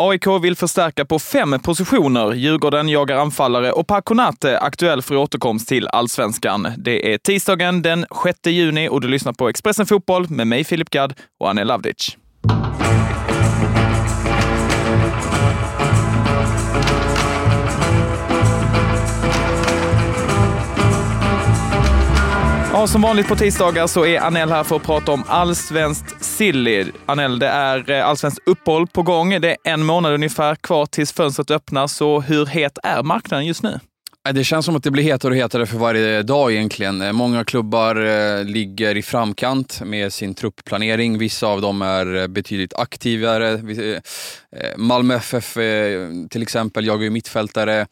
AIK vill förstärka på 5 positioner. Djurgården jagar anfallare och Pa Konaté aktuell för återkomst till Allsvenskan. Det är tisdagen den 6 juni och du lyssnar på Expressen Fotboll med mig Philip Gadd och Anel Avdic. Ja, som vanligt på tisdagar så är Anel här för att prata om allsvenskt silly. Anel, det är allsvenskt uppehåll på gång. Det är 1 månad ungefär kvar tills fönstret öppnas. Så hur het är marknaden just nu? Det känns som att det blir hetare och hetare för varje dag egentligen. Många klubbar ligger i framkant med sin truppplanering. Vissa av dem är betydligt aktivare. Malmö FF till exempel, jag är ju mittfältare.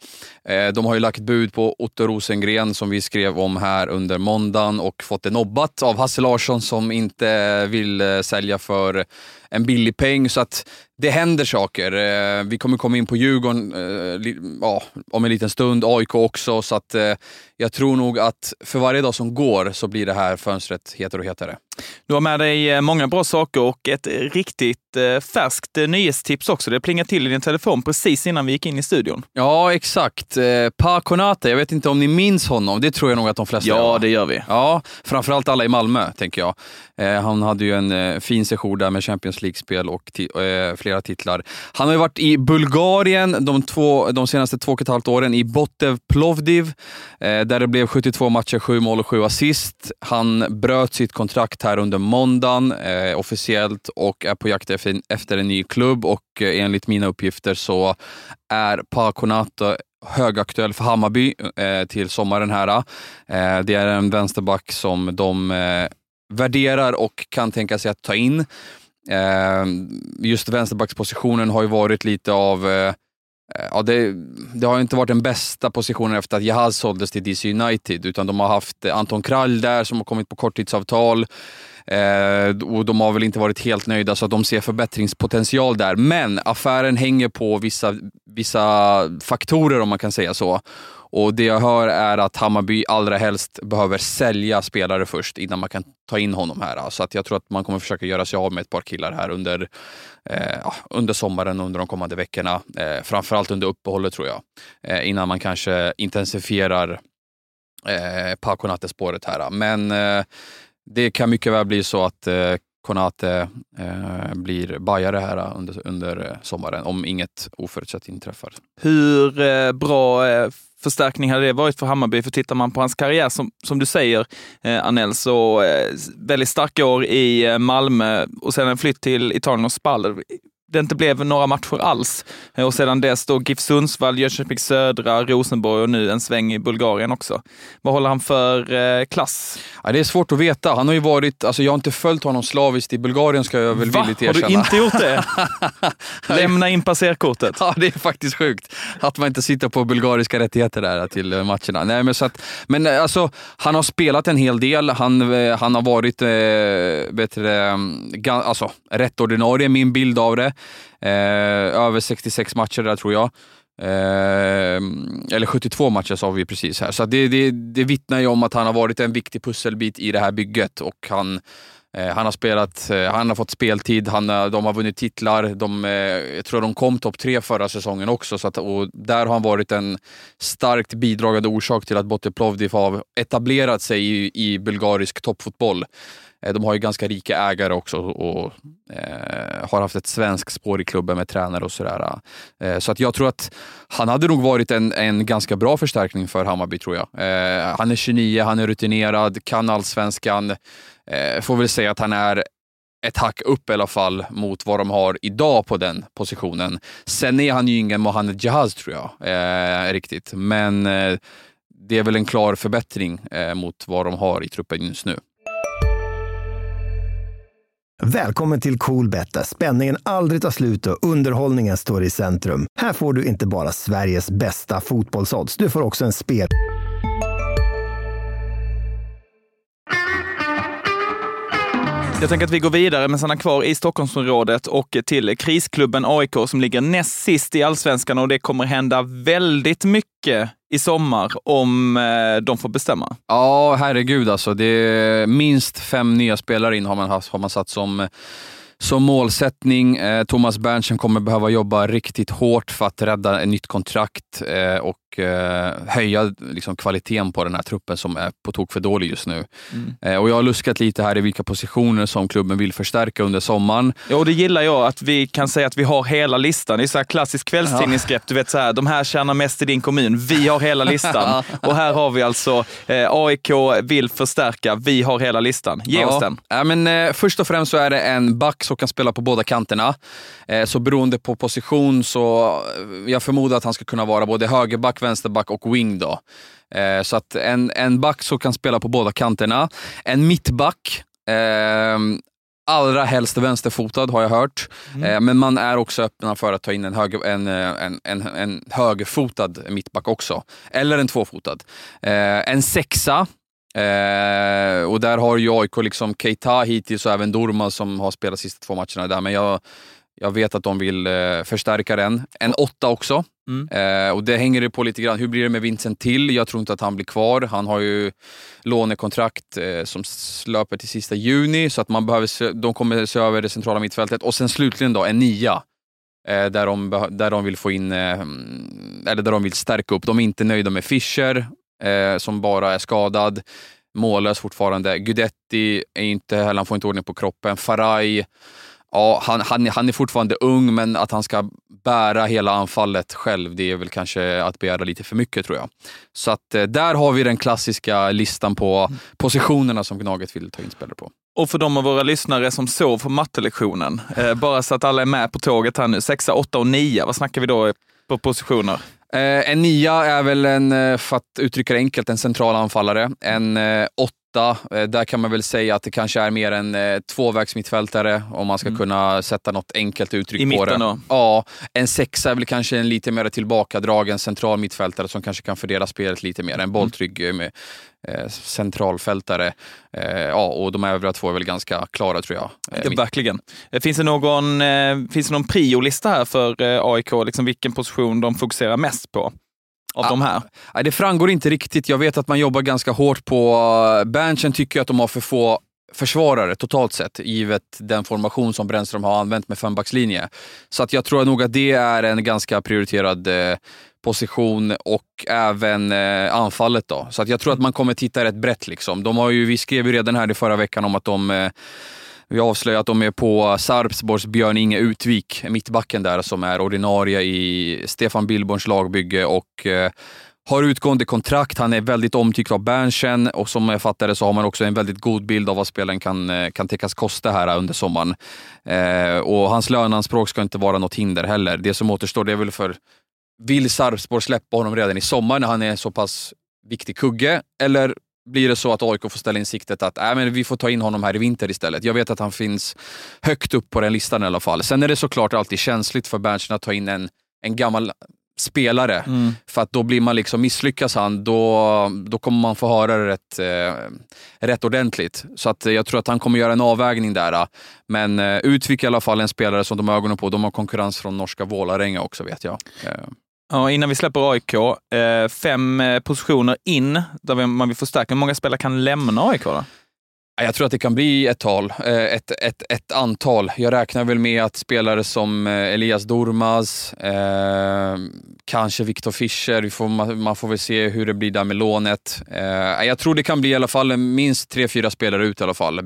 De har ju lagt bud på Otto Rosengren som vi skrev om här under måndagen och fått det nobbat av Hasse Larsson som inte vill sälja för en billig peng, så att det händer saker. Vi kommer komma in på Djurgården om en liten stund, AIK också, så att jag tror nog att för varje dag som går så blir det här fönstret hetare och hetare. Du har med dig många bra saker och ett riktigt färskt nyhetstips också. Det plingade till i din telefon precis innan vi gick in i studion. Ja, exakt. Pa Konaté, jag vet inte om ni minns honom. Det tror jag nog att de flesta gör. Ja, det gör vi. Ja, framförallt alla i Malmö, tänker jag. Han hade ju en fin session där med Champions League-spel och flera titlar. Han har ju varit i Bulgarien de senaste 2,5 åren i Botev Plovdiv, där det blev 72 matcher, 7 mål och 7 assist. Han bröt sitt kontrakt här under måndagen officiellt och är på jakt efter en ny klubb, och enligt mina uppgifter så är Pa Konaté högaktuell för Hammarby till sommaren här. Det är en vänsterback som de värderar och kan tänka sig att ta in. Just vänsterbackspositionen har ju varit lite av det har inte varit den bästa positionen efter att Jahal såldes till DC United, utan de har haft Anton Krall där som har kommit på korttidsavtal, och de har väl inte varit helt nöjda, så att de ser förbättringspotential där. Men affären hänger på vissa faktorer, om man kan säga så. Och det jag hör är att Hammarby allra helst behöver sälja spelare först innan man kan ta in honom här. Så att jag tror att man kommer försöka göra sig av med ett par killar här under sommaren och under de kommande veckorna. Framförallt under uppehållet, tror jag. Innan man kanske intensifierar Pa Konaté-spåret här. Men det kan mycket väl bli så att Konaté blir bajare här under sommaren om inget oförutsett inträffar. Hur bra förstärkning hade det varit för Hammarby? För tittar man på hans karriär, som du säger Anel, så väldigt starka år i Malmö och sedan en flytt till Italien och Spal. Det inte blev några matcher alls. Och sedan dess då GIF Sundsvall, Jönköpings Södra, Rosenborg och nu en sväng i Bulgarien också. Vad håller han för klass? Ja, det är svårt att veta. Han har ju varit, jag har inte följt honom slaviskt i Bulgarien, ska jag väl villigt erkänna. Har du inte gjort det? Lämna in passerkortet. Ja, det är faktiskt sjukt att man inte sitter på bulgariska rättigheter där till matcherna. Nej, men han har spelat en hel del. Han har varit rätt ordinarie, min bild av det. Över 66 matcher där, tror jag, eller 72 matcher sa vi precis här, så det vittnar ju om att han har varit en viktig pusselbit i det här bygget, och han har spelat, han har fått speltid, de har vunnit titlar, jag tror de kom topp 3 förra säsongen också, så att, och där har han varit en starkt bidragande orsak till att Botev Plovdiv har etablerat sig i bulgarisk toppfotboll. De har ju ganska rika ägare också och har haft ett svenskt spår i klubben med tränare och sådär. Så att jag tror att han hade nog varit en ganska bra förstärkning för Hammarby, tror jag. Han är 29, han är rutinerad, kan allsvenskan. Får väl säga att han är ett hack upp i alla fall mot vad de har idag på den positionen. Sen är han ju ingen Mohanjahas, tror jag, riktigt. Men det är väl en klar förbättring mot vad de har i truppen just nu. Välkommen till Coolbetta. Spänningen aldrig tar slut och underhållningen står i centrum. Här får du inte bara Sveriges bästa fotbollsodds, du får också en spel. Jag tänker att vi går vidare men stannar kvar i Stockholmsområdet och till krisklubben AIK som ligger näst sist i Allsvenskan, och det kommer hända väldigt mycket i sommar om de får bestämma. Ja, herregud alltså. Det är minst 5 nya spelare in har man satt som som målsättning. Thomas Berntsen kommer behöva jobba riktigt hårt för att rädda ett nytt kontrakt och höja liksom kvaliteten på den här truppen som är på tok för dålig just nu. Och jag har luskat lite här i vilka positioner som klubben vill förstärka under sommaren. Ja, och det gillar jag att vi kan säga att vi har hela listan. Det är så här klassisk kvällstidningsgrepp, du vet så här, de här tjänar mest i din kommun, vi har hela listan. Och här har vi alltså AIK vill förstärka, vi har hela listan. Ge oss den. Ja, men först och främst så är det en back som kan spela på båda kanterna. Så beroende på position så jag förmodar att han ska kunna vara både högerback, vänsterback och wing då. Så att en back som kan spela på båda kanterna. En mittback. Allra helst vänsterfotad har jag hört. Men man är också öppna för att ta in en högerfotad mittback också. Eller en tvåfotad. En sexa. Och där har ju AIK liksom Keita hittills och även Dorma som har spelat sista två matcherna där. Men jag vet att de vill förstärka den. En åtta också. Och det hänger det på lite grann. Hur blir det med Vincent till? Jag tror inte att han blir kvar. Han har ju lånekontrakt som löper till sista juni. Så att man behöver de kommer se över det centrala mittfältet. Och sen slutligen då en nia. Där de vill få in eller där de vill stärka upp. De är inte nöjda med Fischer som bara är skadad. Mållös fortfarande. Gudetti är inte heller, han får inte ordning på kroppen. Faraj, ja, han är fortfarande ung, men att han ska bära hela anfallet själv, det är väl kanske att begära lite för mycket, tror jag. Så att där har vi den klassiska listan på positionerna som Gnaget vill ta in spelare på. Och för de av våra lyssnare som sov på mattelektionen, bara så att alla är med på tåget här nu, 6, 8 och 9, vad snackar vi då på positioner? En nia är väl en, för att uttrycka det enkelt, en central anfallare. En åtta, där kan man väl säga att det kanske är mer en tvåvägsmittfältare om man ska kunna sätta något enkelt uttryck i på det. Då. Ja, en sexa är väl kanske en lite mer tillbakadragen central mittfältare som kanske kan fördela spelet lite mer. En bolltrygg med centralfältare. Ja, och de övriga två är väl ganska klara, tror jag. Ja, verkligen. Finns det någon priolista här för AIK? Liksom vilken position de fokuserar mest på? Av de här? Det framgår inte riktigt. Jag vet att man jobbar ganska hårt på Berntsen, tycker jag att de har för få försvarare totalt sett, givet den formation som Brännström har använt med fembackslinje. Så att jag tror nog att det är en ganska prioriterad position och även anfallet då. Så att jag tror att man kommer titta rätt brett liksom. Vi skrev ju redan här i förra veckan om att vi avslöjade att de är på Sarpsborgs Björn Inge Utvik, mittbacken där som är ordinarie i Stefan Billborns lagbygge och har utgående kontrakt. Han är väldigt omtyckt av Berntsen och som jag fattade så har man också en väldigt god bild av vad spelaren kan täckas kosta här under sommaren. Och hans löneanspråk ska inte vara något hinder heller. Det som återstår, det är väl vill Sarpsborg släppa honom redan i sommar när han är så pass viktig kugge, eller blir det så att AIK får ställa in siktet att men vi får ta in honom här i vinter istället. Jag vet att han finns högt upp på den listan i alla fall. Sen är det såklart alltid känsligt för Berntsen att ta in en gammal spelare, för att då blir man liksom, misslyckas han, då kommer man få höra det rätt ordentligt. Så att jag tror att han kommer göra en avvägning där, men Utvik i alla fall en spelare som de har ögonen på. De har konkurrens från norska Vålerenga också, vet jag. Ja, innan vi släpper AIK, 5 positioner in där man vill förstärka. Hur många spelare kan lämna AIK då? Jag tror att det kan bli ett antal. Jag räknar väl med att spelare som Elias Dormaz, kanske Viktor Fischer, man får väl se hur det blir där med lånet. Jag tror det kan bli i alla fall minst 3-4 spelare ut i alla fall.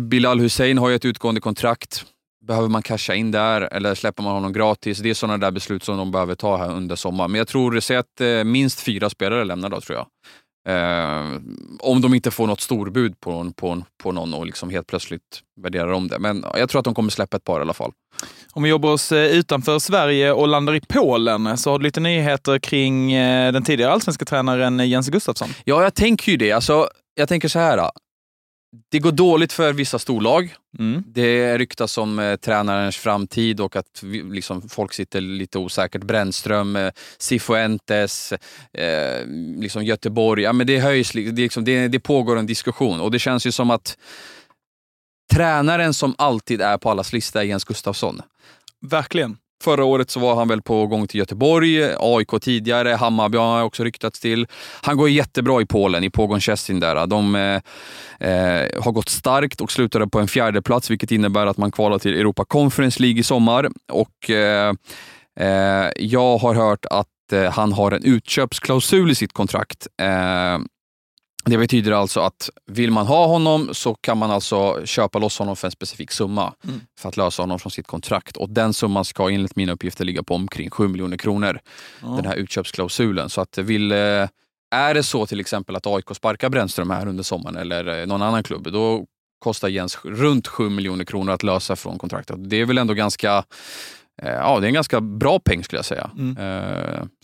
Bilal Hussein har ju ett utgående kontrakt. Behöver man casha in där eller släpper man honom gratis? Det är sådana där beslut som de behöver ta här under sommaren. Men jag tror att minst 4 spelare lämnar då, tror jag. Om de inte får något storbud på någon och liksom helt plötsligt värderar om det. Men jag tror att de kommer släppa ett par i alla fall. Om vi jobbar oss utanför Sverige och landar i Polen, så har du lite nyheter kring den tidigare allsvenska tränaren Jens Gustavsson. Ja, jag tänker ju det. Alltså, jag tänker så här då. Det går dåligt för vissa storlag. Det ryktas om tränarens framtid och att liksom, folk sitter lite osäkert. Brännström, Cifuentes, liksom Göteborg. Ja, men det höjs, det pågår en diskussion. Och det känns ju som att tränaren som alltid är på allas lista är Jens Gustavsson. Verkligen. Förra året så var han väl på gång till Göteborg, AIK tidigare, Hammarby har också ryktats till. Han går jättebra i Polen, i Pogoń Szczecin där. De har gått starkt och slutade på en fjärde plats, vilket innebär att man kvalar till Europa Conference League i sommar. Och jag har hört att han har en utköpsklausul i sitt kontrakt. Det betyder alltså att vill man ha honom så kan man alltså köpa loss honom för en specifik summa för att lösa honom från sitt kontrakt. Och den summan ska enligt mina uppgifter ligga på omkring 7 miljoner kronor, den här utköpsklausulen. Så att är det så till exempel att AIK sparkar Brännström här under sommaren eller någon annan klubb, då kostar Jens runt 7 miljoner kronor att lösa från kontraktet. Det är väl ändå ganska, ja, det är en ganska bra peng skulle jag säga.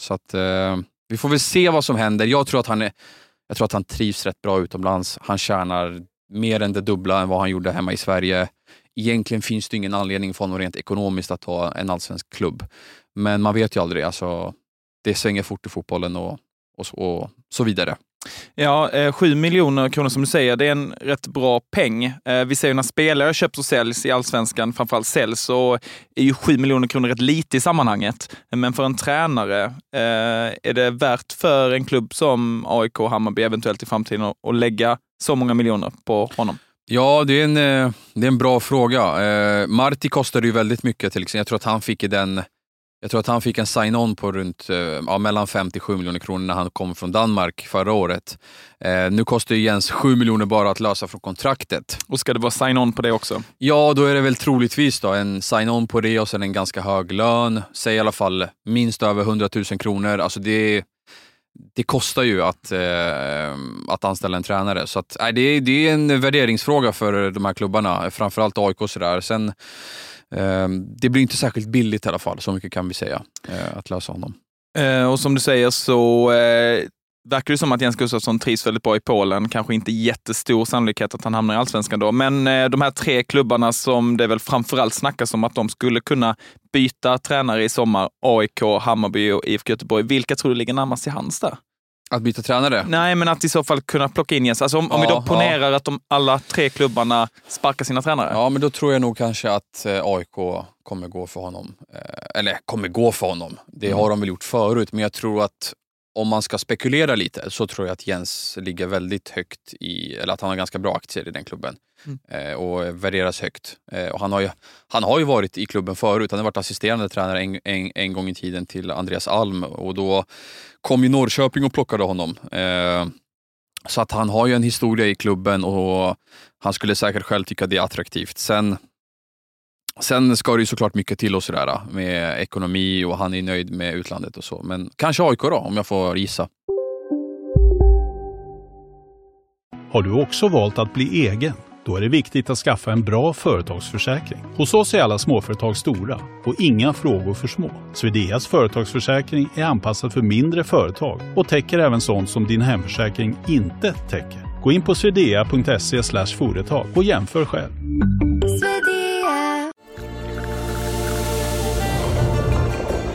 Så att vi får väl se vad som händer. Jag tror att han trivs rätt bra utomlands. Han tjänar mer än det dubbla än vad han gjorde hemma i Sverige. Egentligen finns det ingen anledning för honom rent ekonomiskt att ha en allsvensk klubb. Men man vet ju aldrig. Alltså, det svänger fort i fotbollen och så vidare. Ja, 7 miljoner kronor som du säger, det är en rätt bra peng. Vi ser ju när spelare köps och säljs i Allsvenskan, framförallt säljs, så är ju 7 miljoner kronor rätt lite i sammanhanget. Men för en tränare, är det värt för en klubb som AIK och Hammarby eventuellt i framtiden att lägga så många miljoner på honom? Ja, det är en bra fråga. Marti kostade ju väldigt mycket till exempel. Jag tror att han fick en sign-on på runt mellan 5-7 miljoner kronor när han kom från Danmark förra året. Nu kostar ju Jens 7 miljoner bara att lösa från kontraktet. Och ska det vara sign-on på det också? Ja, då är det väl troligtvis då en sign-on på det och sen en ganska hög lön. Säg i alla fall minst över 100 000 kronor. Alltså det kostar ju att anställa en tränare. Så att, det är en värderingsfråga för de här klubbarna. Framförallt AIK och sådär. Sen det blir inte särskilt billigt i alla fall, så mycket kan vi säga, att lösa honom. Och som du säger så verkar det som att Jens Gustavsson trivs väldigt bra i Polen. Kanske inte jättestor sannolikhet att han hamnar i Allsvenskan då. Men de här tre klubbarna som det väl framförallt snackas om att de skulle kunna byta tränare i sommar, AIK, Hammarby och IFK Göteborg. Vilka tror du ligger närmast i hands där? Att byta tränare? Nej, men att i så fall kunna plocka in Jens. Alltså om vi då ponerar att de alla tre klubbarna sparkar sina tränare. Ja, men då tror jag nog kanske att AIK kommer gå för honom. Eller kommer gå för honom. Det har de väl gjort förut. Men jag tror att om man ska spekulera lite så tror jag att Jens ligger väldigt högt i, eller att han har ganska bra aktier i den klubben. Och värderas högt. Och han har ju varit i klubben förut. Han har varit assisterande tränare en gång i tiden till Andreas Alm. Och då kom ju Norrköping och plockade honom. Så att han har ju en historia i klubben och han skulle säkert själv tycka det är attraktivt. Sen ska det ju såklart mycket till och sådär med ekonomi och han är nöjd med utlandet och så. Men kanske AIK då, om jag får gissa. Har du också valt att bli egen? Då är det viktigt att skaffa en bra företagsförsäkring. Hos oss är alla småföretag stora och inga frågor för små. Swedeas företagsförsäkring är anpassad för mindre företag och täcker även sånt som din hemförsäkring inte täcker. Gå in på swedea.se/företag och jämför själv.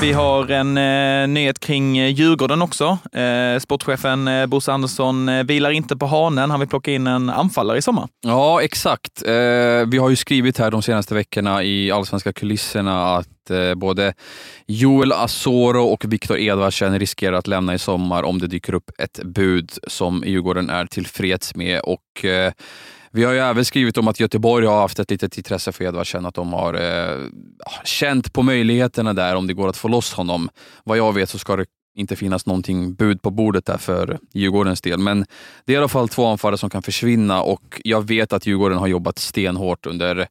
Vi har en nyhet kring Djurgården också. Sportchefen Bosse Andersson vilar inte på hanen. Han vill plocka in en anfallare i sommar. Ja, exakt. Vi har ju skrivit här de senaste veckorna i allsvenska kulisserna att både Joel Asoro och Viktor Edvardsen riskerar att lämna i sommar om det dyker upp ett bud som Djurgården är tillfreds med. Och vi har ju även skrivit om att Göteborg har haft ett litet intresse för Edvardsen, att de har känt på möjligheterna där om det går att få loss honom. Vad jag vet så ska det inte finnas någonting bud på bordet där för Djurgårdens del. Men det är i alla fall två anfallare som kan försvinna och jag vet att Djurgården har jobbat stenhårt under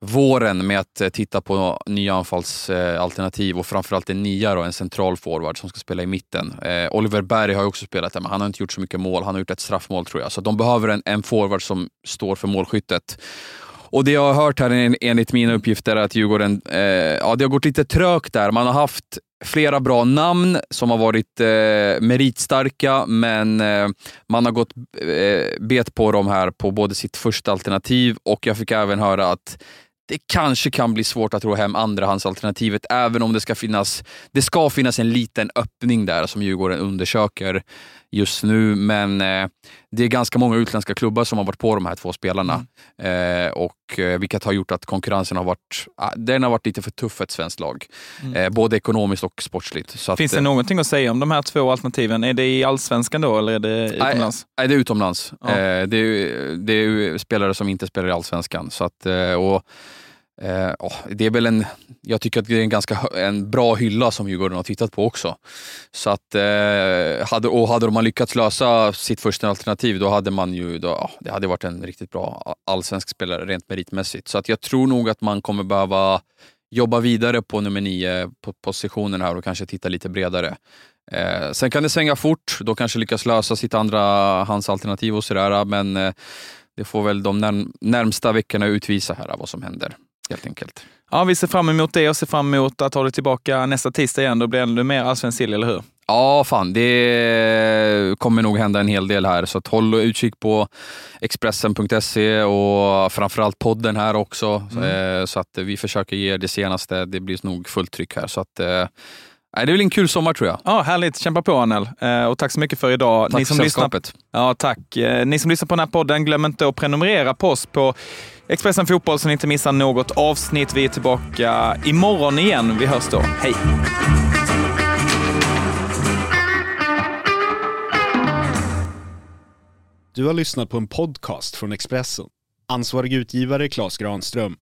våren med att titta på nya anfallsalternativ och framförallt en nia då, en central forward som ska spela i mitten. Oliver Berg har ju också spelat där men han har inte gjort så mycket mål, han har gjort ett straffmål tror jag. Så de behöver en forward som står för målskyttet. Och det jag har hört här enligt mina uppgifter är att Djurgården, ja, det har gått lite trögt där. Man har haft flera bra namn som har varit meritstarka, men man har gått bet på dem här på både sitt första alternativ, och jag fick även höra att det kanske kan bli svårt att ro hem andrahandsalternativet, även om det ska finnas en liten öppning där som Djurgården undersöker just nu. Men det är ganska många utländska klubbar som har varit på de här två spelarna. Mm. Och vilket har gjort att konkurrensen har varit lite för tuff för ett svenskt lag. Mm. Både ekonomiskt och sportsligt. Så finns det någonting att säga om de här två alternativen? Är det i Allsvenskan då eller är det utomlands? Nej, det är utomlands. Ja. Det är spelare som inte spelar i Allsvenskan. Så att, det är väl jag tycker att det är en bra hylla som Djurgården har tittat på också. Så att hade man lyckats lösa sitt första alternativ, då hade man ju det hade varit en riktigt bra allsvensk spelare rent meritmässigt. Så att jag tror nog att man kommer behöva jobba vidare på nummer 9 på positionen här och kanske titta lite bredare. Sen kan det svänga fort, då kanske lyckas lösa sitt andra hans alternativ och sådär, men det får väl de närmsta veckorna utvisa här vad som händer. Helt enkelt. Ja, vi ser fram emot det och ser fram emot att ha det tillbaka nästa tisdag igen. Då blir det ännu mer allsvensk sill, eller hur? Ja, fan. Det kommer nog hända en hel del här. Så håll utkik på Expressen.se och framförallt podden här också. Mm. Så att vi försöker ge det senaste. Det blir nog fullt tryck här. Så att det är väl en kul sommar, tror jag. Ja, härligt. Kämpa på, Anel. Och tack så mycket för idag. Tack för sällskapet. Ja, tack. Ni som lyssnar på den här podden, glöm inte att prenumerera på oss på Expressen Fotboll så ni inte missar något avsnitt. Vi är tillbaka imorgon igen. Vi hörs då. Hej! Du har lyssnat på en podcast från Expressen. Ansvarig utgivare Claes Granström.